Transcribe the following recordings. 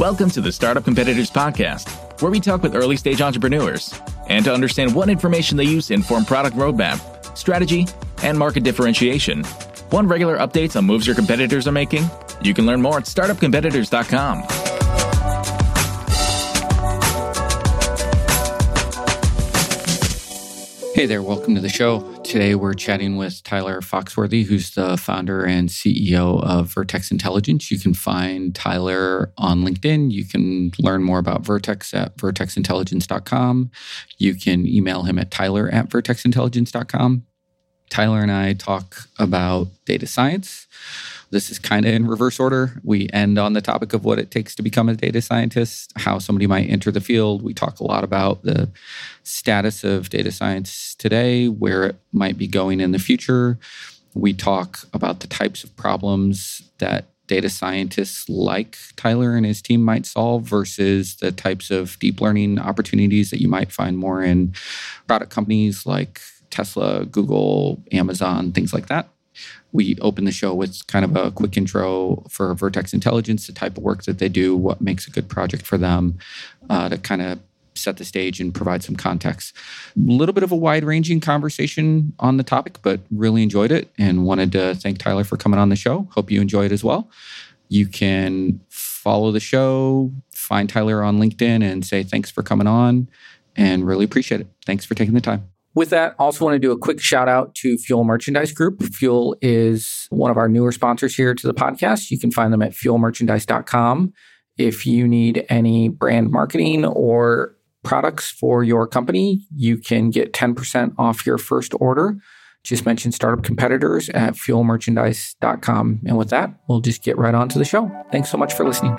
Welcome to the Startup Competitors Podcast, where we talk with early-stage entrepreneurs and to understand what information they use to inform product roadmap, strategy, and market differentiation. Want regular updates on moves your competitors are making? You can learn more at startupcompetitors.com. Hey there, welcome to the show. Today we're chatting with Tyler Foxworthy, who's the founder and CEO of Vertex Intelligence. You can find Tyler on LinkedIn. You can learn more about Vertex at vertexintelligence.com. You can email him at tyler at vertexintelligence.com. Tyler and I talk about data science. This is kind of in reverse order. We end on the topic of what it takes to become a data scientist, how somebody might enter the field. We talk a lot about the status of data science today, where it might be going in the future. We talk about the types of problems that data scientists like Tyler and his team might solve versus the types of deep learning opportunities that you might find more in product companies like Tesla, Google, Amazon, things like that. We open the show with kind of a quick intro for Vertex Intelligence, the type of work that they do, what makes a good project for them, to kind of set the stage and provide some context. A little bit of a wide-ranging conversation on the topic, but really enjoyed it and wanted to thank Tyler for coming on the show. Hope you enjoy it as well. You can follow the show, find Tyler on LinkedIn and say thanks for coming on and really appreciate it. Thanks for taking the time. With that, also want to do a quick shout out to Fuel Merchandise Group. Fuel is one of our newer sponsors here to the podcast. You can find them at fuelmerchandise.com. If you need any brand marketing or products for your company, you can get 10% off your first order. Just mention Startup Competitors at fuelmerchandise.com. And with that, we'll just get right on to the show. Thanks so much for listening.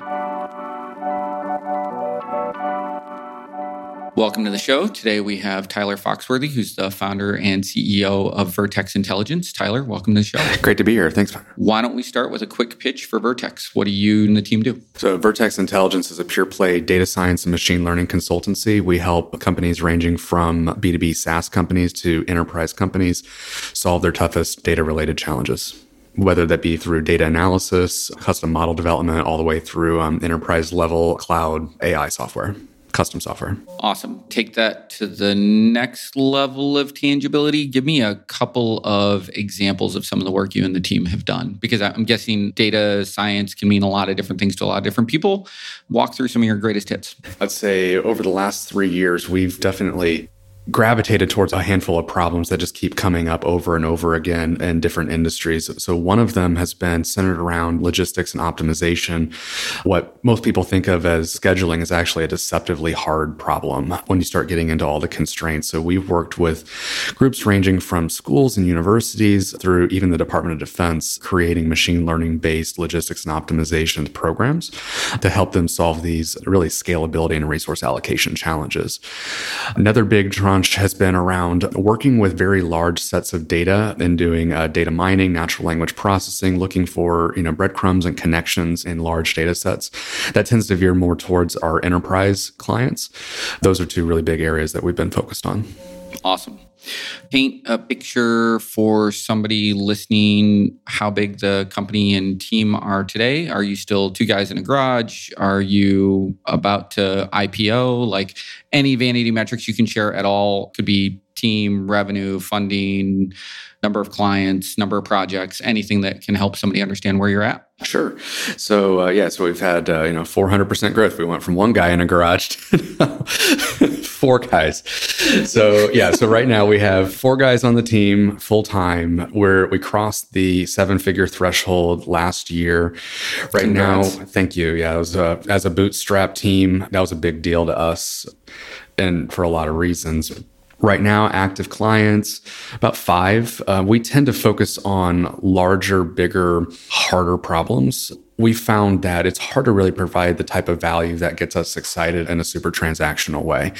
Welcome to the show. Today we have Tyler Foxworthy, who's the founder and CEO of Vertex Intelligence. Tyler, welcome to the show. Great to be here. Thanks. Why don't we start with a quick pitch for Vertex? What do you and the team do? So Vertex Intelligence is a pure play data science and machine learning consultancy. We help companies ranging from B2B SaaS companies to enterprise companies solve their toughest data-related challenges, whether that be through data analysis, custom model development, all the way through enterprise-level cloud AI software. Custom software. Awesome. Take that to the next level of tangibility. Give me a couple of examples of some of the work you and the team have done, because I'm guessing data science can mean a lot of different things to a lot of different people. Walk through some of your greatest hits. I'd say over the last 3 years, we've definitely gravitated towards a handful of problems that just keep coming up over and over again in different industries. So one of them has been centered around logistics and optimization. What most people think of as scheduling is actually a deceptively hard problem when you start getting into all the constraints. So we've worked with groups ranging from schools and universities through even the Department of Defense, creating machine learning-based logistics and optimization programs to help them solve these really scalability and resource allocation challenges. Another big has been around working with very large sets of data and doing data mining, natural language processing, looking for breadcrumbs and connections in large data sets. That tends to veer more towards our enterprise clients. Those are two really big areas that we've been focused on. Awesome. Paint a picture for somebody listening, how big the company and team are today. Are you still two guys in a garage? Are you about to IPO? Like any vanity metrics you can share at all could be team, revenue, funding, number of clients, number of projects, anything that can help somebody understand where you're at. Sure. So we've had 400% growth. We went from one guy in a garage to four guys. So right now we have four guys on the team full time, where we crossed the 7-figure threshold last year. Right Congrats. Now, thank you. Yeah, it was as a bootstrap team, that was a big deal to us, and for a lot of reasons. Right now, active clients, about 5. We tend to focus on larger, bigger, harder problems. We found that it's hard to really provide the type of value that gets us excited in a super transactional way.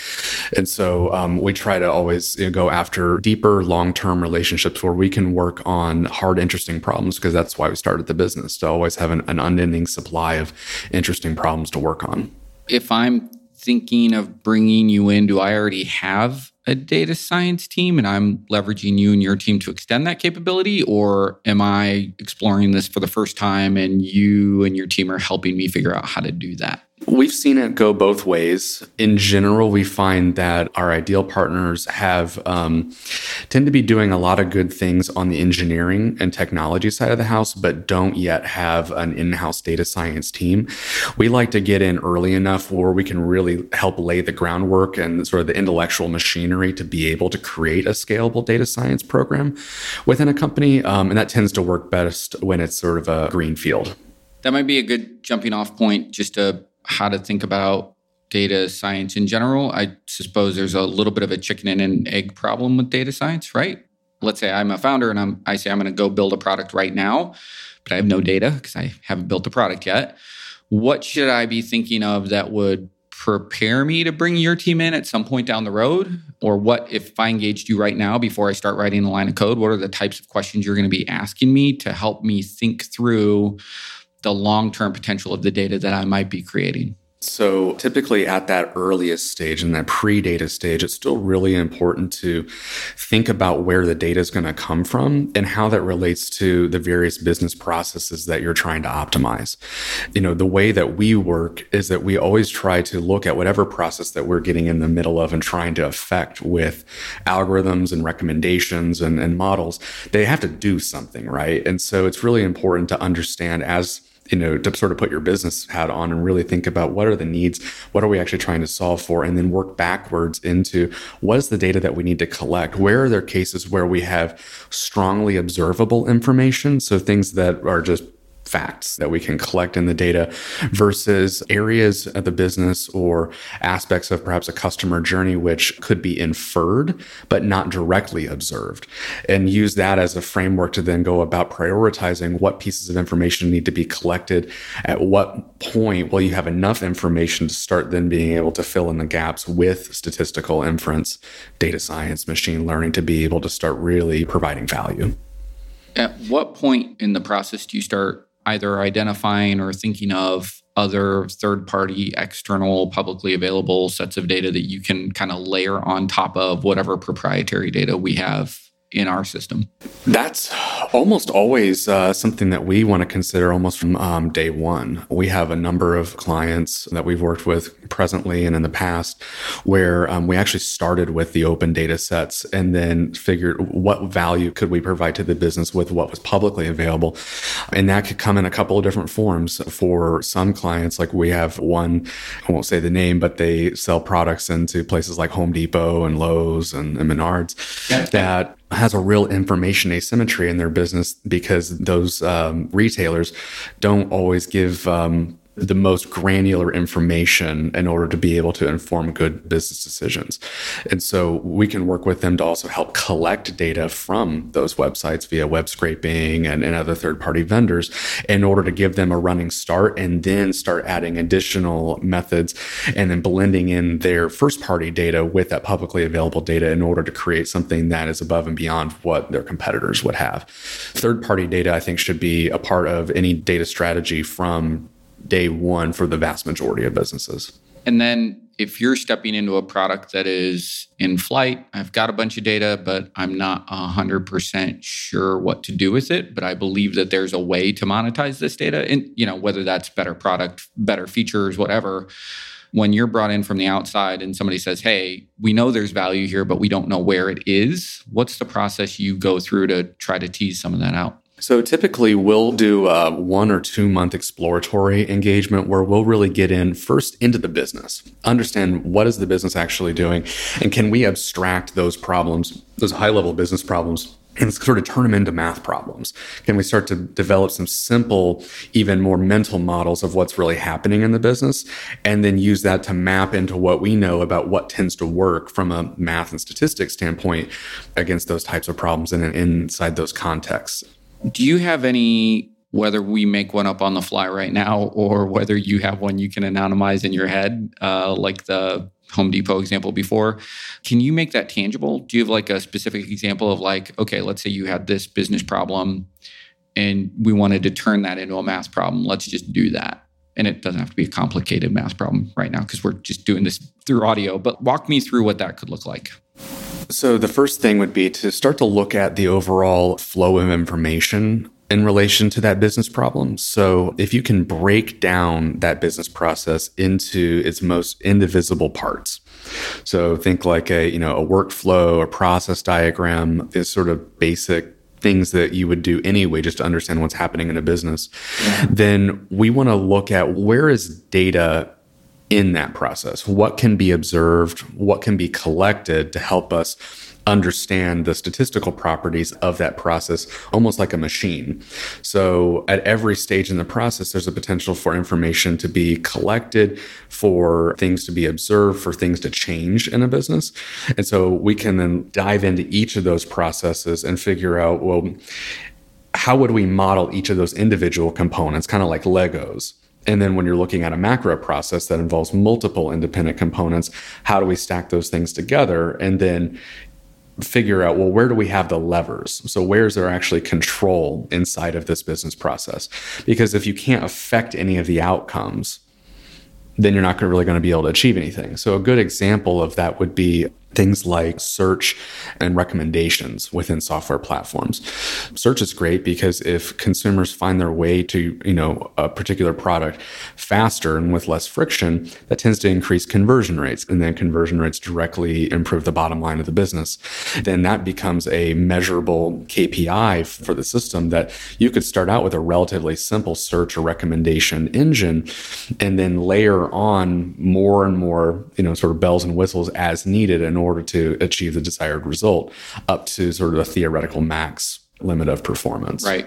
And so we try to always go after deeper, long-term relationships where we can work on hard, interesting problems, because that's why we started the business, to always have an unending supply of interesting problems to work on. If I'm thinking of bringing you in, do I already have a data science team and I'm leveraging you and your team to extend that capability? Or am I exploring this for the first time and you and your team are helping me figure out how to do that? We've seen it go both ways. In general, we find that our ideal partners have tend to be doing a lot of good things on the engineering and technology side of the house, but don't yet have an in-house data science team. We like to get in early enough where we can really help lay the groundwork and sort of the intellectual machinery to be able to create a scalable data science program within a company. And that tends to work best when it's sort of a green field. That might be a good jumping off point just to how to think about data science in general. I suppose there's a little bit of a chicken and an egg problem with data science, right? Let's say I'm a founder and I say I'm going to go build a product right now, but I have no data because I haven't built the product yet. What should I be thinking of that would prepare me to bring your team in at some point down the road? Or what if I engaged you right now before I start writing a line of code? What are the types of questions you're going to be asking me to help me think through the long-term potential of the data that I might be creating? So typically at that earliest stage, in that pre-data stage, it's still really important to think about where the data is going to come from and how that relates to the various business processes that you're trying to optimize. You know, the way that we work is that we always try to look at whatever process that we're getting in the middle of and trying to affect with algorithms and recommendations and models. They have to do something, right? And so it's really important to understand to sort of put your business hat on and really think about what are the needs, what are we actually trying to solve for, and then work backwards into what is the data that we need to collect. Where are there cases where we have strongly observable information, so things that are just facts that we can collect in the data, versus areas of the business or aspects of perhaps a customer journey which could be inferred but not directly observed, and use that as a framework to then go about prioritizing what pieces of information need to be collected at what point. Well, you have enough information to start then being able to fill in the gaps with statistical inference, data science, machine learning, to be able to start really providing value. At what point in the process do you start either identifying or thinking of other third-party, external, publicly available sets of data that you can kind of layer on top of whatever proprietary data we have in our system? That's almost always something that we want to consider almost from day one. We have a number of clients that we've worked with presently and in the past where we actually started with the open data sets and then figured what value could we provide to the business with what was publicly available. And that could come in a couple of different forms. For some clients, like we have one, I won't say the name, but they sell products into places like Home Depot and Lowe's and Menards that has a real information asymmetry in their business because those retailers don't always give the most granular information in order to be able to inform good business decisions. And so we can work with them to also help collect data from those websites via web scraping and other third-party vendors in order to give them a running start, and then start adding additional methods and then blending in their first-party data with that publicly available data in order to create something that is above and beyond what their competitors would have. Third-party data, I think, should be a part of any data strategy from day one for the vast majority of businesses. And then if you're stepping into a product that is in flight, I've got a bunch of data, but I'm not 100% sure what to do with it. But I believe that there's a way to monetize this data. And, you know, whether that's better product, better features, whatever. When you're brought in from the outside and somebody says, hey, we know there's value here, but we don't know where it is. What's the process you go through to try to tease some of that out? So typically we'll do a 1 or 2 month exploratory engagement where we'll really get in first into the business, understand what is the business actually doing, and can we abstract those problems, those high-level business problems, and sort of turn them into math problems? Can we start to develop some simple, even more mental models of what's really happening in the business, and then use that to map into what we know about what tends to work from a math and statistics standpoint against those types of problems and inside those contexts? Do you have any, whether we make one up on the fly right now or whether you have one you can anonymize in your head, like the Home Depot example before, can you make that tangible? Do you have like a specific example of like, okay, let's say you had this business problem and we wanted to turn that into a math problem. Let's just do that. And it doesn't have to be a complicated math problem right now because we're just doing this through audio, but walk me through what that could look like. So the first thing would be to start to look at the overall flow of information in relation to that business problem. So if you can break down that business process into its most indivisible parts, so think like a workflow, a process diagram, is sort of basic things that you would do anyway just to understand what's happening in a business, then we want to look at where is data in that process? What can be observed? What can be collected to help us understand the statistical properties of that process, almost like a machine? So at every stage in the process, there's a potential for information to be collected, for things to be observed, for things to change in a business. And so we can then dive into each of those processes and figure out, well, how would we model each of those individual components, kind of like Legos? And then when you're looking at a macro process that involves multiple independent components, how do we stack those things together? And then figure out, well, where do we have the levers? So where is there actually control inside of this business process? Because if you can't affect any of the outcomes, then you're not really going to be able to achieve anything. So a good example of that would be things like search and recommendations within software platforms. Search is great because if consumers find their way to, a particular product faster and with less friction, that tends to increase conversion rates. And then conversion rates directly improve the bottom line of the business. Then that becomes a measurable KPI for the system that you could start out with a relatively simple search or recommendation engine and then layer on more and more, sort of bells and whistles as needed in order to achieve the desired result, up to sort of a theoretical max limit of performance. Right.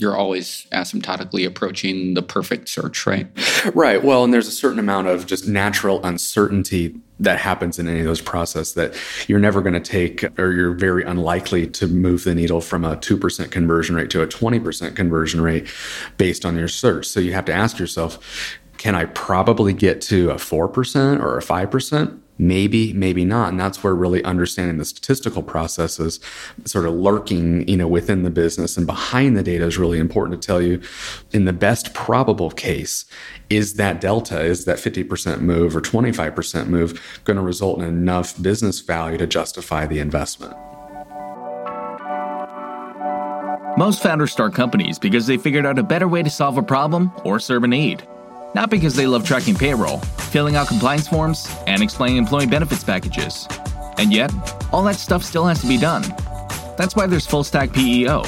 You're always asymptotically approaching the perfect search, right? Right. Well, and there's a certain amount of just natural uncertainty that happens in any of those processes that you're never going to take, or you're very unlikely to move the needle from a 2% conversion rate to a 20% conversion rate based on your search. So you have to ask yourself, can I probably get to a 4% or a 5%? Maybe not. And that's where really understanding the statistical processes sort of lurking, within the business and behind the data is really important to tell you, in the best probable case, is that delta, is that 50% move or 25% move going to result in enough business value to justify the investment? Most founders start companies because they figured out a better way to solve a problem or serve a need. Not because they love tracking payroll, filling out compliance forms, and explaining employee benefits packages. And yet, all that stuff still has to be done. That's why there's Fullstack PEO.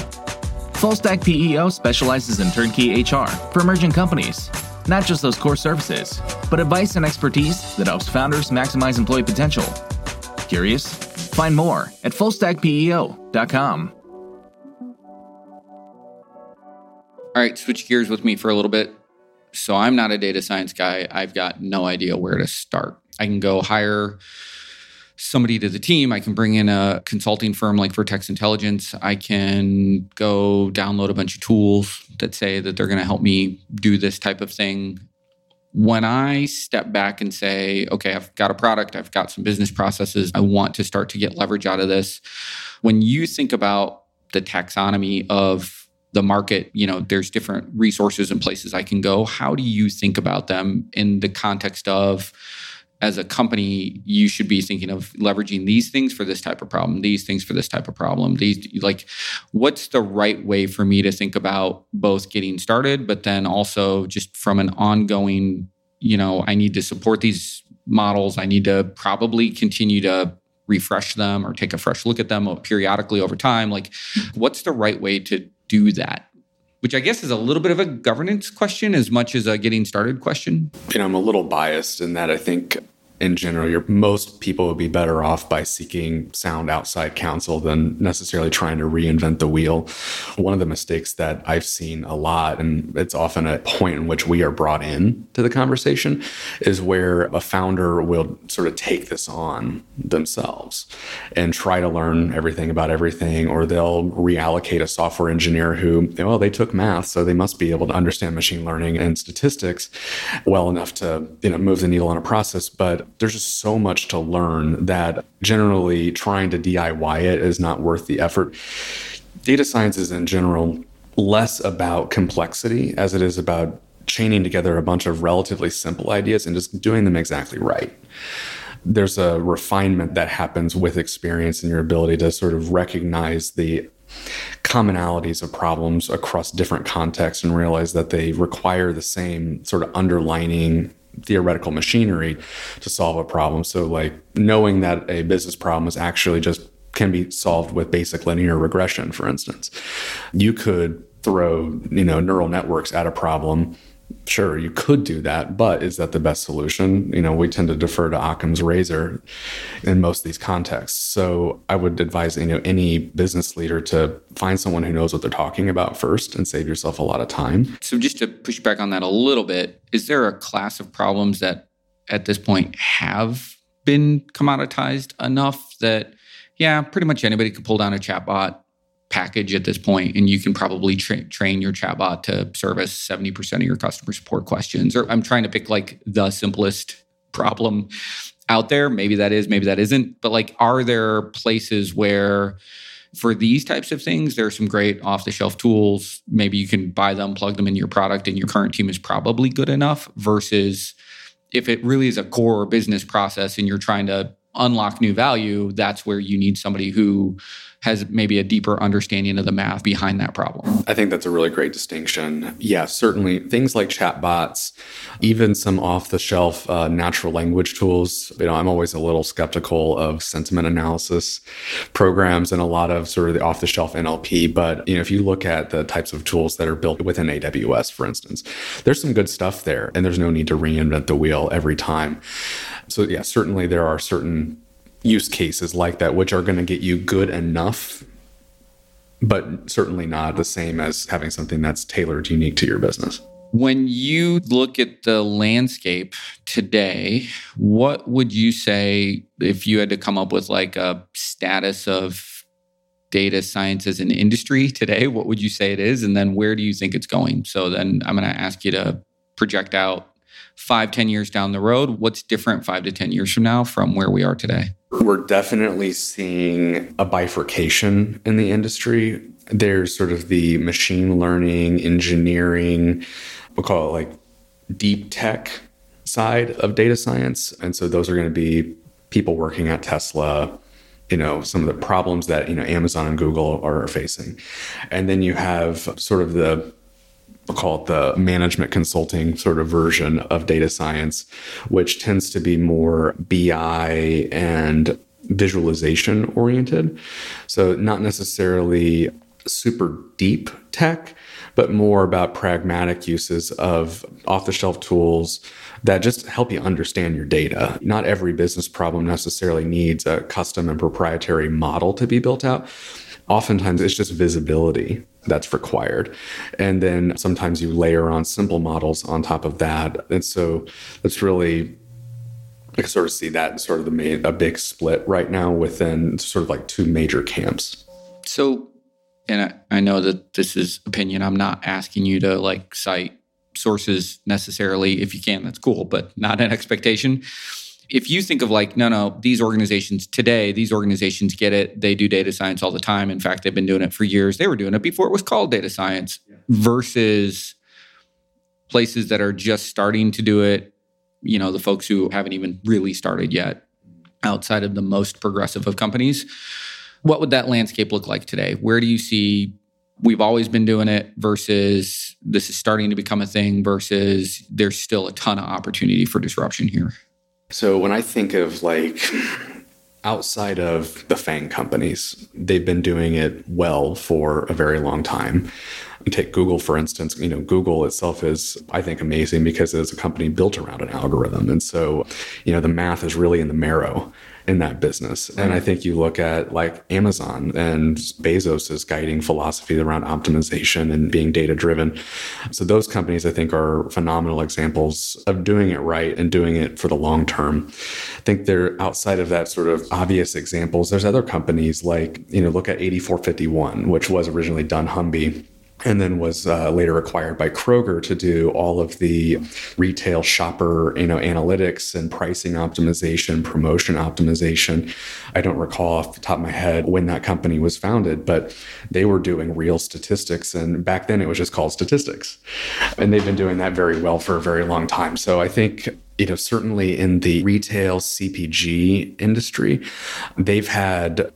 Fullstack PEO specializes in turnkey HR for emerging companies. Not just those core services, but advice and expertise that helps founders maximize employee potential. Curious? Find more at fullstackpeo.com. All right, switch gears with me for a little bit. So I'm not a data science guy. I've got no idea where to start. I can go hire somebody to the team. I can bring in a consulting firm like Vertex Intelligence. I can go download a bunch of tools that say that they're going to help me do this type of thing. When I step back and say, okay, I've got a product, I've got some business processes, I want to start to get leverage out of this. When you think about the taxonomy of the market, there's different resources and places I can go. How do you think about them in the context of, as a company, you should be thinking of leveraging these things for this type of problem, these things for this type of problem, what's the right way for me to think about both getting started, but then also just from an ongoing, I need to support these models. I need to probably continue to refresh them or take a fresh look at them periodically over time. What's the right way to do that, which I guess is a little bit of a governance question as much as a getting started question? I'm a little biased in that I think in general, most people would be better off by seeking sound outside counsel than necessarily trying to reinvent the wheel. One of the mistakes that I've seen a lot, and it's often a point in which we are brought in to the conversation, is where a founder will sort of take this on themselves and try to learn everything about everything, or they'll reallocate a software engineer who, they took math, so they must be able to understand machine learning and statistics well enough to, move the needle on a process. But there's just so much to learn that generally trying to DIY it is not worth the effort. Data science is in general less about complexity as it is about chaining together a bunch of relatively simple ideas and just doing them exactly right. There's a refinement that happens with experience and your ability to sort of recognize the commonalities of problems across different contexts and realize that they require the same sort of underlining theoretical machinery to solve a problem. So like knowing that a business problem is actually just can be solved with basic linear regression, for instance. You could throw, neural networks at a problem. Sure, you could do that, but is that the best solution? We tend to defer to Occam's razor in most of these contexts. So I would advise, any business leader to find someone who knows what they're talking about first and save yourself a lot of time. So just to push back on that a little bit, is there a class of problems that at this point have been commoditized enough that, pretty much anybody could pull down a chatbot package at this point, and you can probably train your chatbot to service 70% of your customer support questions? Or I'm trying to pick like the simplest problem out there. Maybe that is, maybe that isn't. But like, are there places where for these types of things, there are some great off-the-shelf tools? Maybe you can buy them, plug them into your product, and your current team is probably good enough, versus if it really is a core business process and you're trying to unlock new value, that's where you need somebody who has maybe a deeper understanding of the math behind that problem. I think that's a really great distinction. Yeah, certainly things like chatbots, even some off-the-shelf natural language tools. I'm always a little skeptical of sentiment analysis programs and a lot of sort of the off-the-shelf NLP. But if you look at the types of tools that are built within AWS, for instance, there's some good stuff there, and there's no need to reinvent the wheel every time. So yeah, certainly there are certain use cases like that, which are going to get you good enough, but certainly not the same as having something that's tailored unique to your business. When you look at the landscape today, what would you say if you had to come up with like a status of data science as an industry today, what would you say it is? And then where do you think it's going? So then I'm going to ask you to project out 5-10 years down the road. What's different 5 to 10 years from now from where we are today? We're definitely seeing a bifurcation in the industry. There's sort of the machine learning, engineering, we'll call it like deep tech side of data science. And so those are going to be people working at Tesla, some of the problems that, Amazon and Google are facing. And then you have sort of we'll call it the management consulting sort of version of data science, which tends to be more BI and visualization oriented. So not necessarily super deep tech, but more about pragmatic uses of off-the-shelf tools that just help you understand your data. Not every business problem necessarily needs a custom and proprietary model to be built out. Oftentimes, it's just visibility that's required. And then sometimes you layer on simple models on top of that. And so that's really, I sort of see that sort of a big split right now within sort of like two major camps. So, and I know that this is opinion. I'm not asking you to like cite sources necessarily. If you can, that's cool, but not an expectation. If you think of like, no, these organizations today, these organizations get it. They do data science all the time. In fact, they've been doing it for years. They were doing it before it was called data science, versus places that are just starting to do it. The folks who haven't even really started yet outside of the most progressive of companies. What would that landscape look like today? Where do you see we've always been doing it versus this is starting to become a thing versus there's still a ton of opportunity for disruption here? So when I think of like outside of the FANG companies, they've been doing it well for a very long time. Take Google, for instance. Google itself is, I think, amazing because it is a company built around an algorithm. And so, the math is really in the marrow in that business. And I think you look at like Amazon and Bezos's guiding philosophy around optimization and being data-driven. So those companies, I think, are phenomenal examples of doing it right and doing it for the long term. I think they're outside of that sort of obvious examples. There's other companies like, look at 8451, which was originally dunnhumby, and then was later acquired by Kroger to do all of the retail shopper, analytics and pricing optimization, promotion optimization. I don't recall off the top of my head when that company was founded, but they were doing real statistics. And back then it was just called statistics. And they've been doing that very well for a very long time. So I think, certainly in the retail CPG industry, they've had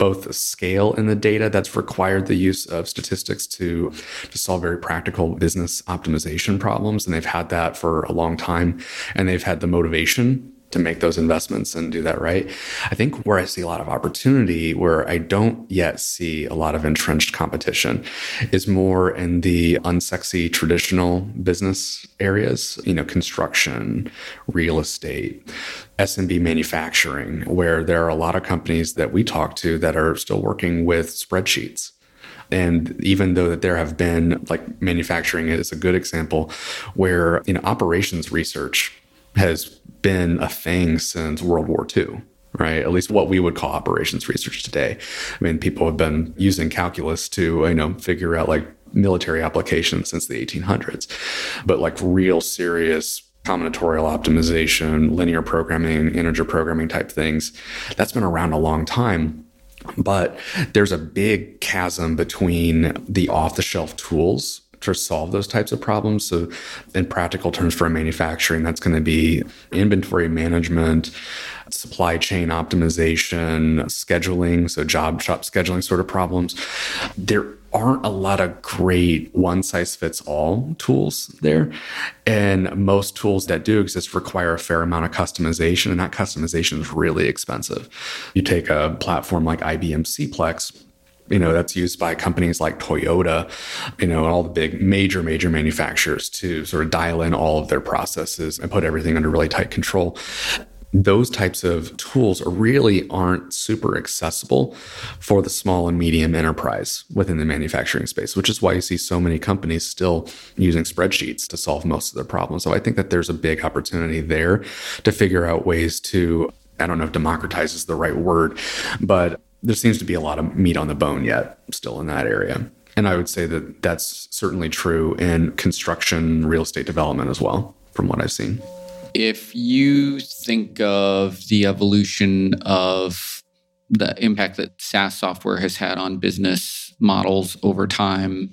both the scale in the data that's required the use of statistics to solve very practical business optimization problems. And they've had that for a long time, and they've had the motivation to make those investments and do that right. I think where I see a lot of opportunity, where I don't yet see a lot of entrenched competition, is more in the unsexy traditional business areas, construction, real estate, SMB manufacturing, where there are a lot of companies that we talk to that are still working with spreadsheets. And even though that there have been, like manufacturing is a good example, where operations research has been a thing since World War II, right? At least what we would call operations research today. I mean, people have been using calculus to, figure out like military applications since the 1800s. But like real serious combinatorial optimization, linear programming, integer programming type things, that's been around a long time. But there's a big chasm between the off-the-shelf tools to solve those types of problems. So in practical terms for manufacturing, that's going to be inventory management, supply chain optimization, scheduling, so job shop scheduling sort of problems. There aren't a lot of great one-size-fits-all tools there. And most tools that do exist require a fair amount of customization, and that customization is really expensive. You take a platform like IBM CPLEX, that's used by companies like Toyota, and all the big major manufacturers to sort of dial in all of their processes and put everything under really tight control. Those types of tools really aren't super accessible for the small and medium enterprise within the manufacturing space, which is why you see so many companies still using spreadsheets to solve most of their problems. So I think that there's a big opportunity there to figure out ways to, I don't know if democratize is the right word, but there seems to be a lot of meat on the bone yet still in that area. And I would say that that's certainly true in construction, real estate development as well, from what I've seen. If you think of the evolution of the impact that SaaS software has had on business models over time,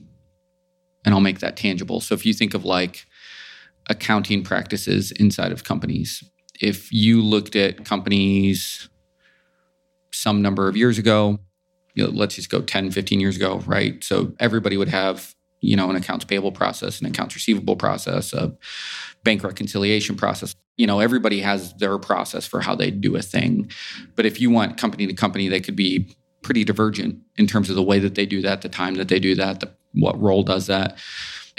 and I'll make that tangible. So if you think of like accounting practices inside of companies, if you looked at companies some number of years ago, let's just go 10, 15 years ago, right? So everybody would have, an accounts payable process, an accounts receivable process, a bank reconciliation process. Everybody has their process for how they do a thing. But if you want company to company, they could be pretty divergent in terms of the way that they do that, the time that they do that, what role does that.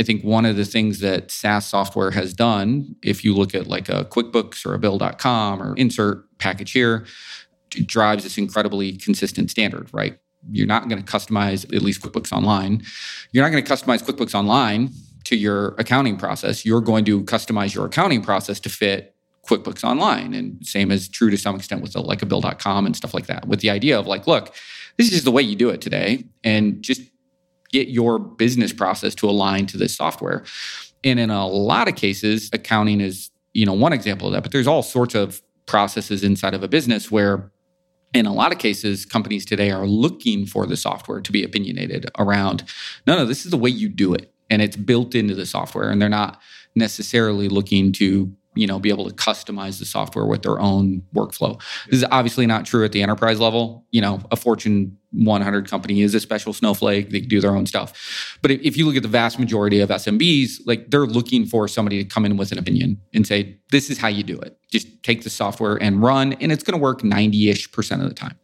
I think one of the things that SaaS software has done, if you look at like a QuickBooks or a bill.com or insert package here, drives this incredibly consistent standard, right? You're not going to customize, at least QuickBooks Online. You're not going to customize QuickBooks Online to your accounting process. You're going to customize your accounting process to fit QuickBooks Online. And same is true to some extent with like a bill.com and stuff like that, with the idea of like, look, this is the way you do it today. And just get your business process to align to this software. And in a lot of cases, accounting is, one example of that, but there's all sorts of processes inside of a business where in a lot of cases, companies today are looking for the software to be opinionated around, no, this is the way you do it. And it's built into the software. And they're not necessarily looking to, be able to customize the software with their own workflow. This is obviously not true at the enterprise level. A Fortune 100 company is a special snowflake. They do their own stuff. But if you look at the vast majority of SMBs, like they're looking for somebody to come in with an opinion and say, this is how you do it. Just take the software and run, and it's going to work 90-ish% of the time.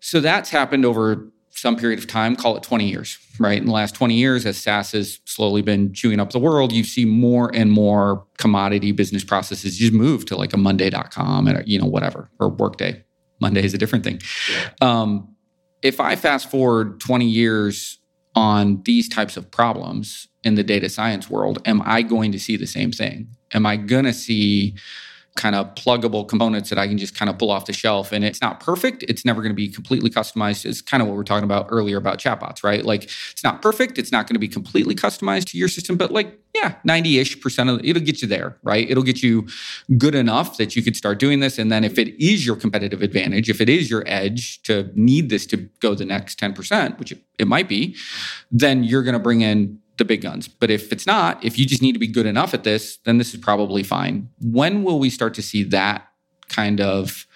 So that's happened over some period of time, call it 20 years, right? In the last 20 years, as SaaS has slowly been chewing up the world, you see more and more commodity business processes just move to like a monday.com and, whatever, or Workday. Monday is a different thing. Yeah. If I fast forward 20 years on these types of problems in the data science world, am I going to see the same thing? Am I going to see kind of pluggable components that I can just kind of pull off the shelf? And it's not perfect. It's never going to be completely customized. It's kind of what we were talking about earlier about chatbots, right? Like it's not perfect. It's not going to be completely customized to your system, but 90-ish% of it'll get you there, right? It'll get you good enough that you could start doing this. And then if it is your competitive advantage, if it is your edge to need this to go the next 10%, which it might be, then you're going to bring in the big guns. But if it's not, if you just need to be good enough at this, then this is probably fine. When will we start to see that kind of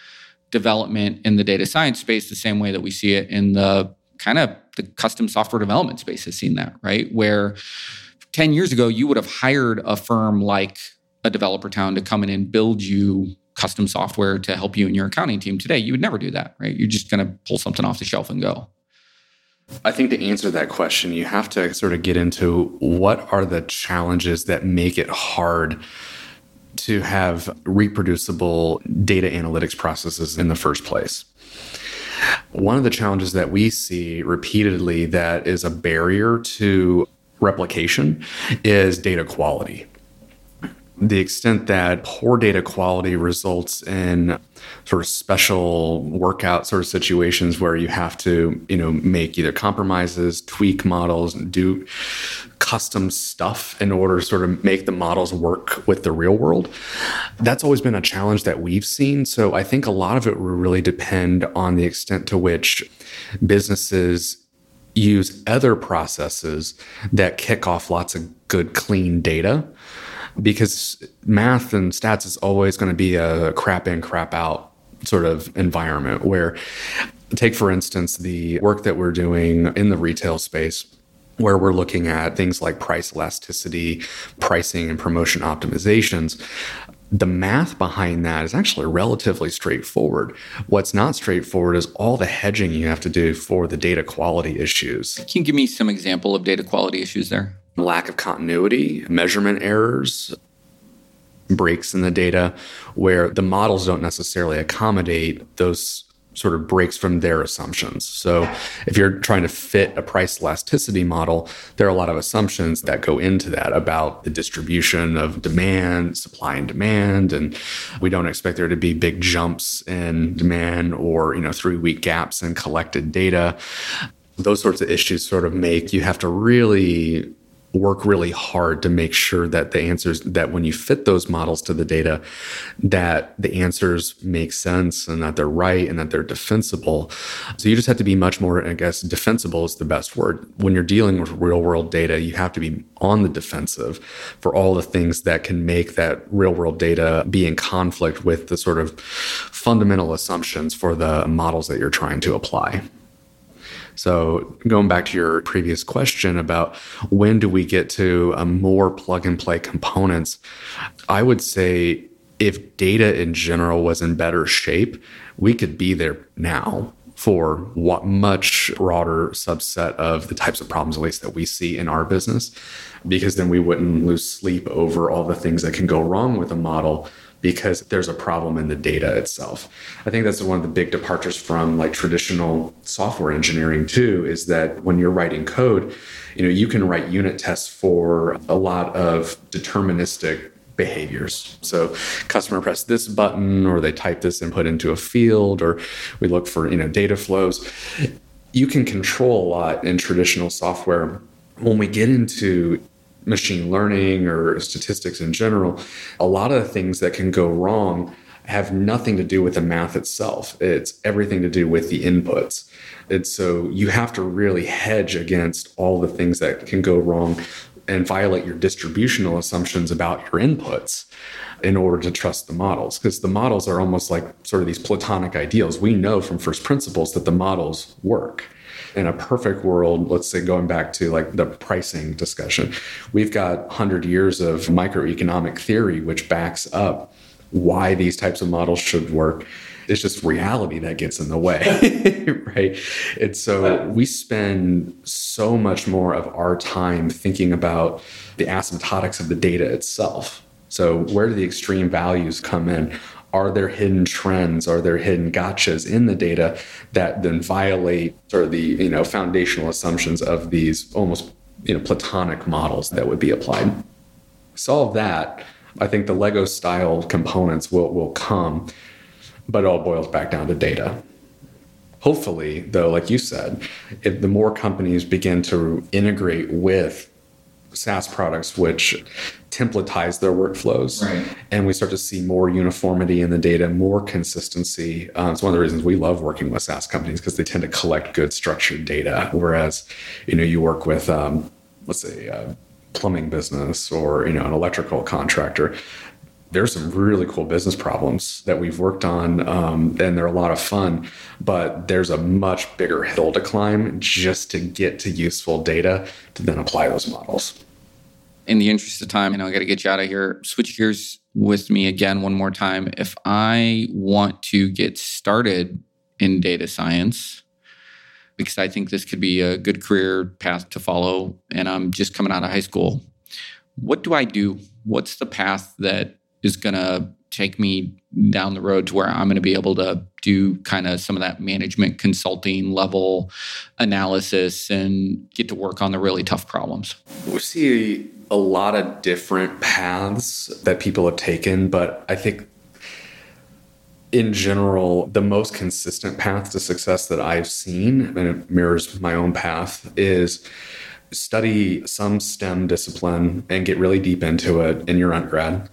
development in the data science space the same way that we see it in the kind of the custom software development space has seen that, right? Where 10 years ago, you would have hired a firm like a Developer Town to come in and build you custom software to help you and your accounting team. Today, you would never do that, right? You're just going to pull something off the shelf and go. I think to answer that question, you have to sort of get into what are the challenges that make it hard to have reproducible data analytics processes in the first place. One of the challenges that we see repeatedly that is a barrier to replication is data quality. The extent that poor data quality results in sort of special workout sort of situations where you have to, make either compromises, tweak models, and do custom stuff in order to sort of make the models work with the real world. That's always been a challenge that we've seen. So I think a lot of it will really depend on the extent to which businesses use other processes that kick off lots of good, clean data. Because math and stats is always going to be a crap in, crap out sort of environment where, take for instance, the work that we're doing in the retail space where we're looking at things like price elasticity, pricing and promotion optimizations. The math behind that is actually relatively straightforward. What's not straightforward is all the hedging you have to do for the data quality issues. Can you give me some example of data quality issues there? Lack of continuity, measurement errors, breaks in the data where the models don't necessarily accommodate those sort of breaks from their assumptions. So if you're trying to fit a price elasticity model, there are a lot of assumptions that go into that about the distribution of demand, supply and demand. And we don't expect there to be big jumps in demand or 3-week gaps in collected data. Those sorts of issues sort of make you have to really work really hard to make sure that the answers, that when you fit those models to the data, that the answers make sense and that they're right and that they're defensible. So you just have to be much more, I guess, defensible is the best word. When you're dealing with real world data, you have to be on the defensive for all the things that can make that real world data be in conflict with the sort of fundamental assumptions for the models that you're trying to apply. So going back to your previous question about when do we get to a more plug-and-play components, I would say if data in general was in better shape, we could be there now for what much broader subset of the types of problems, at least that we see in our business, because then we wouldn't lose sleep over all the things that can go wrong with a model because there's a problem in the data itself. I think that's one of the big departures from like traditional software engineering too, is that when you're writing code, you can write unit tests for a lot of deterministic behaviors. So customer pressed this button, or they type this input into a field, or we look for, data flows. You can control a lot in traditional software. When we get into machine learning or statistics in general, a lot of the things that can go wrong have nothing to do with the math itself. It's everything to do with the inputs. And so you have to really hedge against all the things that can go wrong and violate your distributional assumptions about your inputs in order to trust the models. Because the models are almost like sort of these platonic ideals. We know from first principles that the models work. In a perfect world, let's say going back to like the pricing discussion, we've got 100 years of microeconomic theory, which backs up why these types of models should work. It's just reality that gets in the way, right? And so we spend so much more of our time thinking about the asymptotics of the data itself. So where do the extreme values come in? Are there hidden trends? Are there hidden gotchas in the data that then violate sort of the foundational assumptions of these almost platonic models that would be applied? Solve that. I think the Lego style components will come, but it all boils back down to data. Hopefully, though, like you said, if the more companies begin to integrate with SaaS products, which templatize their workflows. Right. And we start to see more uniformity in the data, more consistency. It's one of the reasons we love working with SaaS companies because they tend to collect good structured data. Whereas, you work with, let's say, a plumbing business or, an electrical contractor. There's some really cool business problems that we've worked on, and they're a lot of fun, but there's a much bigger hill to climb just to get to useful data to then apply those models. In the interest of time, I got to get you out of here. Switch gears with me again one more time. If I want to get started in data science, because I think this could be a good career path to follow, and I'm just coming out of high school, what do I do? What's the path that is going to take me down the road to where I'm going to be able to do kind of some of that management consulting level analysis and get to work on the really tough problems? We see a lot of different paths that people have taken, but I think in general, the most consistent path to success that I've seen, and it mirrors my own path, is study some STEM discipline and get really deep into it in your undergrad.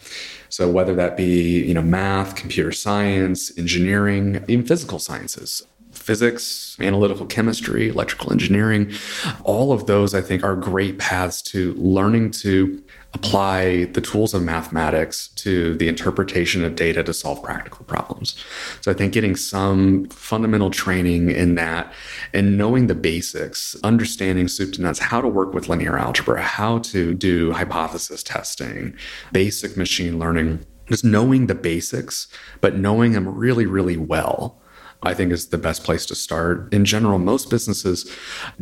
So whether that be, math, computer science, engineering, even physical sciences, physics, analytical chemistry, electrical engineering, all of those I think are great paths to learning to apply the tools of mathematics to the interpretation of data to solve practical problems. So I think getting some fundamental training in that and knowing the basics, understanding soup to nuts, how to work with linear algebra, how to do hypothesis testing, basic machine learning, just knowing the basics, but knowing them really, really well, I think is the best place to start. In general, most businesses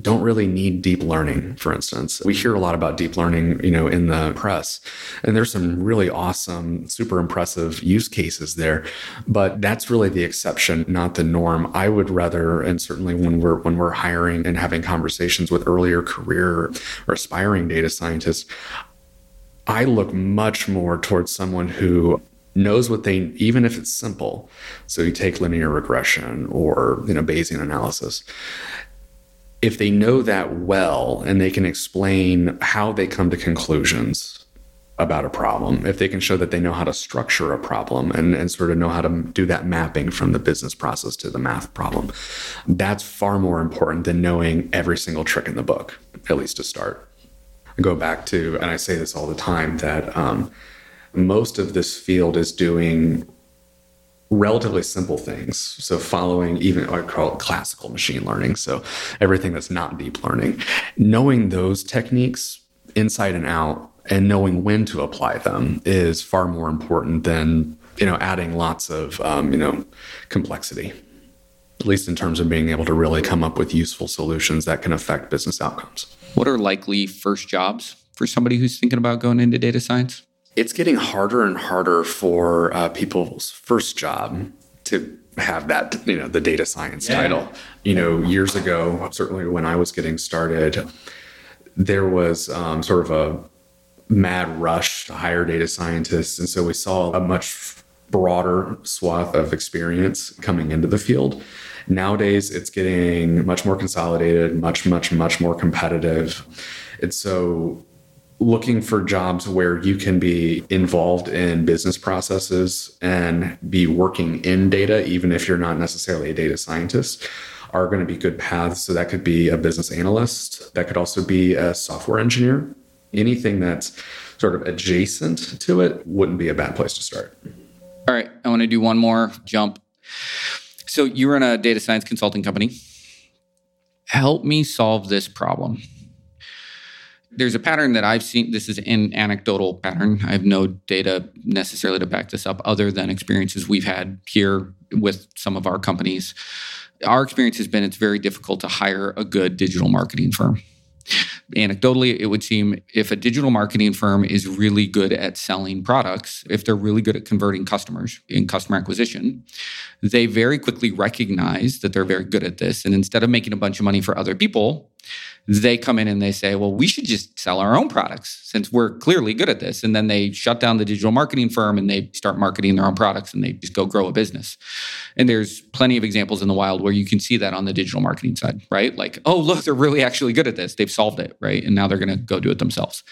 don't really need deep learning, for instance. We hear a lot about deep learning, in the press, and there's some really awesome, super impressive use cases there, but that's really the exception, not the norm. I would rather, and certainly when we're hiring and having conversations with earlier career or aspiring data scientists, I look much more towards someone who knows what they, even if it's simple. So you take linear regression or, Bayesian analysis. If they know that well and they can explain how they come to conclusions about a problem, if they can show that they know how to structure a problem and sort of know how to do that mapping from the business process to the math problem, that's far more important than knowing every single trick in the book, at least to start. I go back to, and I say this all the time, that most of this field is doing relatively simple things. So following even what I call classical machine learning. So everything that's not deep learning, knowing those techniques inside and out and knowing when to apply them is far more important than, adding lots of, complexity, at least in terms of being able to really come up with useful solutions that can affect business outcomes. What are likely first jobs for somebody who's thinking about going into data science? It's getting harder and harder for people's first job to have that, the data science title. Years ago, certainly when I was getting started, there was sort of a mad rush to hire data scientists. And so we saw a much broader swath of experience coming into the field. Nowadays, it's getting much more consolidated, much, much, much more competitive. And so looking for jobs where you can be involved in business processes and be working in data, even if you're not necessarily a data scientist, are going to be good paths. So that could be a business analyst. That could also be a software engineer. Anything that's sort of adjacent to it wouldn't be a bad place to start. All right. I want to do one more jump. So you were in a data science consulting company. Help me solve this problem. There's a pattern that I've seen. This is an anecdotal pattern. I have no data necessarily to back this up other than experiences we've had here with some of our companies. Our experience has been it's very difficult to hire a good digital marketing firm. Anecdotally, it would seem if a digital marketing firm is really good at selling products, if they're really good at converting customers in customer acquisition, they very quickly recognize that they're very good at this. And instead of making a bunch of money for other people, they come in and they say, well, we should just sell our own products since we're clearly good at this. And then they shut down the digital marketing firm and they start marketing their own products and they just go grow a business. And there's plenty of examples in the wild where you can see that on the digital marketing side, right? Like, oh, look, they're really actually good at this. They've solved it, right? And now they're going to go do it themselves,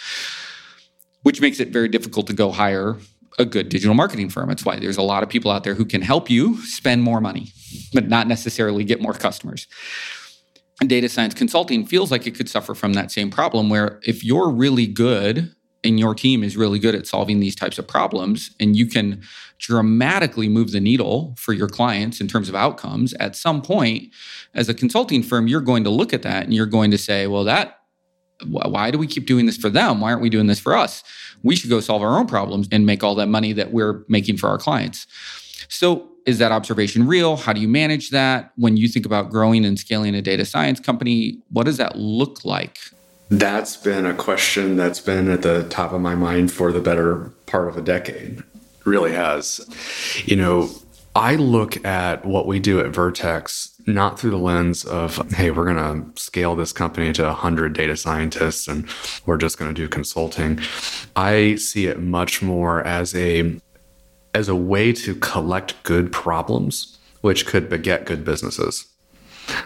which makes it very difficult to go hire a good digital marketing firm. That's why there's a lot of people out there who can help you spend more money, but not necessarily get more customers. Data science consulting feels like it could suffer from that same problem where if you're really good in your team is really good at solving these types of problems, and you can dramatically move the needle for your clients in terms of outcomes, at some point, as a consulting firm, you're going to look at that and you're going to say, well, why do we keep doing this for them? Why aren't we doing this for us? We should go solve our own problems and make all that money that we're making for our clients. So is that observation real? How do you manage that? When you think about growing and scaling a data science company, what does that look like? That's been a question that's been at the top of my mind for the better part of a decade. It really has. You know, I look at what we do at Vertex not through the lens of, hey, we're going to scale this company to 100 data scientists and we're just going to do consulting. I see it much more as a way to collect good problems, which could beget good businesses.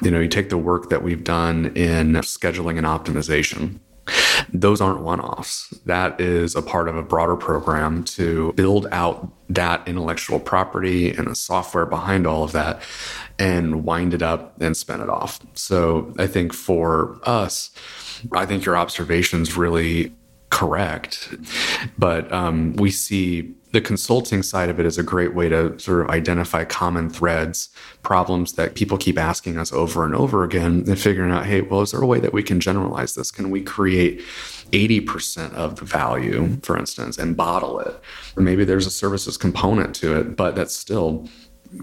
You know, you take the work that we've done in scheduling and optimization. Those aren't one-offs. That is a part of a broader program to build out that intellectual property and the software behind all of that and wind it up and spin it off. So I think for us, I think your observation's really correct, but we see the consulting side of it is a great way to sort of identify common threads, problems that people keep asking us over and over again, and figuring out, hey, well, is there a way that we can generalize this? Can we create 80% of the value, for instance, and bottle it? Or maybe there's a services component to it, but that's still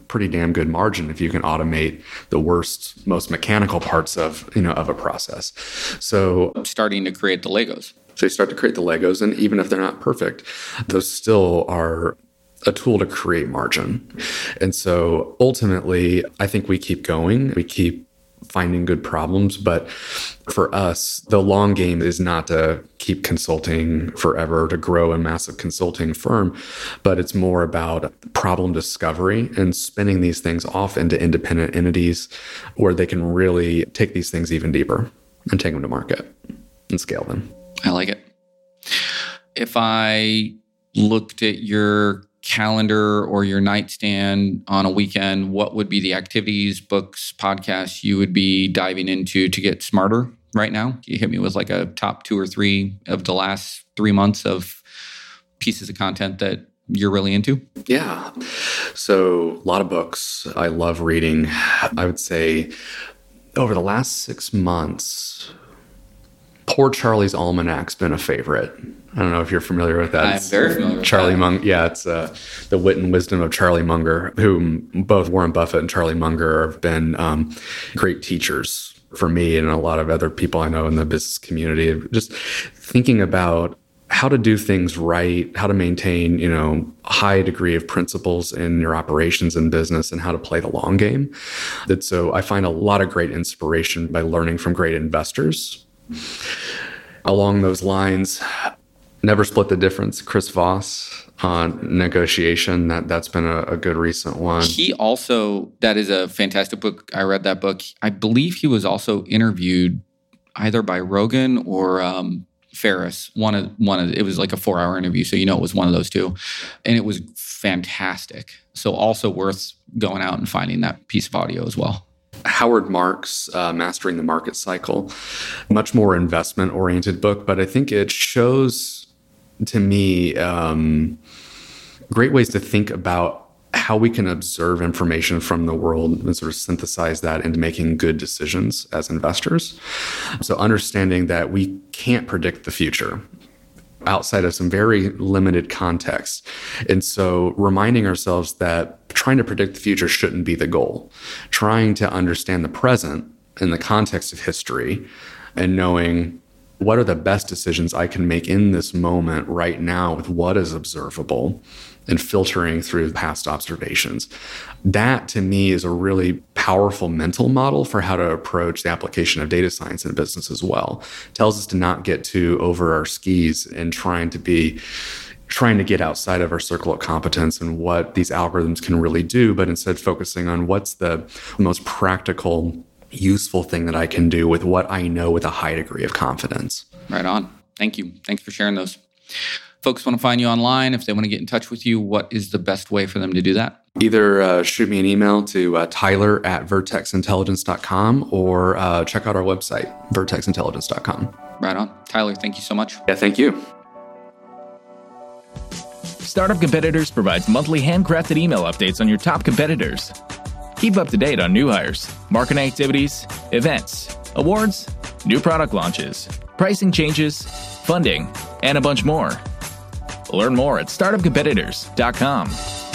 pretty damn good margin if you can automate the worst, most mechanical parts of a process. So starting to create the Legos. So you start to create the Legos, and even if they're not perfect, those still are a tool to create margin. And so ultimately, I think we keep going. We keep finding good problems. But for us, the long game is not to keep consulting forever, to grow a massive consulting firm, but it's more about problem discovery and spinning these things off into independent entities where they can really take these things even deeper and take them to market and scale them. I like it. If I looked at your calendar or your nightstand on a weekend, what would be the activities, books, podcasts you would be diving into to get smarter right now? You hit me with like a top 2 or 3 of the last 3 months of pieces of content that you're really into? Yeah. So a lot of books. I love reading. I would say over the last 6 months, Poor Charlie's Almanac's been a favorite. I don't know if you're familiar with that. I'm very familiar with Charlie Munger. Yeah, it's the wit and wisdom of Charlie Munger, whom both Warren Buffett and Charlie Munger have been great teachers for me and a lot of other people I know in the business community. Just thinking about how to do things right, how to maintain, you know, a high degree of principles in your operations and business, and how to play the long game. That so I find a lot of great inspiration by learning from great investors. Along those lines, Never Split the Difference, Chris Voss on negotiation. That's been a good recent one. He also, that is a fantastic book. I read that book. I believe he was also interviewed either by Rogan or Ferris. One of it was like a 4-hour interview, so you know it was one of those two, and it was fantastic. So also worth going out and finding that piece of audio as well. Howard Marks, Mastering the Market Cycle, much more investment-oriented book, but I think it shows, to me, great ways to think about how we can observe information from the world and sort of synthesize that into making good decisions as investors. So understanding that we can't predict the future outside of some very limited context. And so reminding ourselves that trying to predict the future shouldn't be the goal. Trying to understand the present in the context of history and knowing what are the best decisions I can make in this moment right now with what is observable and filtering through past observations. That, to me, is a really powerful mental model for how to approach the application of data science in business as well. It tells us to not get too over our skis and trying to get outside of our circle of competence and what these algorithms can really do, but instead focusing on what's the most practical, useful thing that I can do with what I know with a high degree of confidence. Right on. Thank you. Thanks for sharing those. Folks want to find you online. If they want to get in touch with you, what is the best way for them to do that? Either shoot me an email to tyler@vertexintelligence.com or check out our website, vertexintelligence.com. Right on. Tyler, thank you so much. Yeah, thank you. Startup Competitors provides monthly handcrafted email updates on your top competitors. Keep up to date on new hires, marketing activities, events, awards, new product launches, pricing changes, funding, and a bunch more. Learn more at startupcompetitors.com.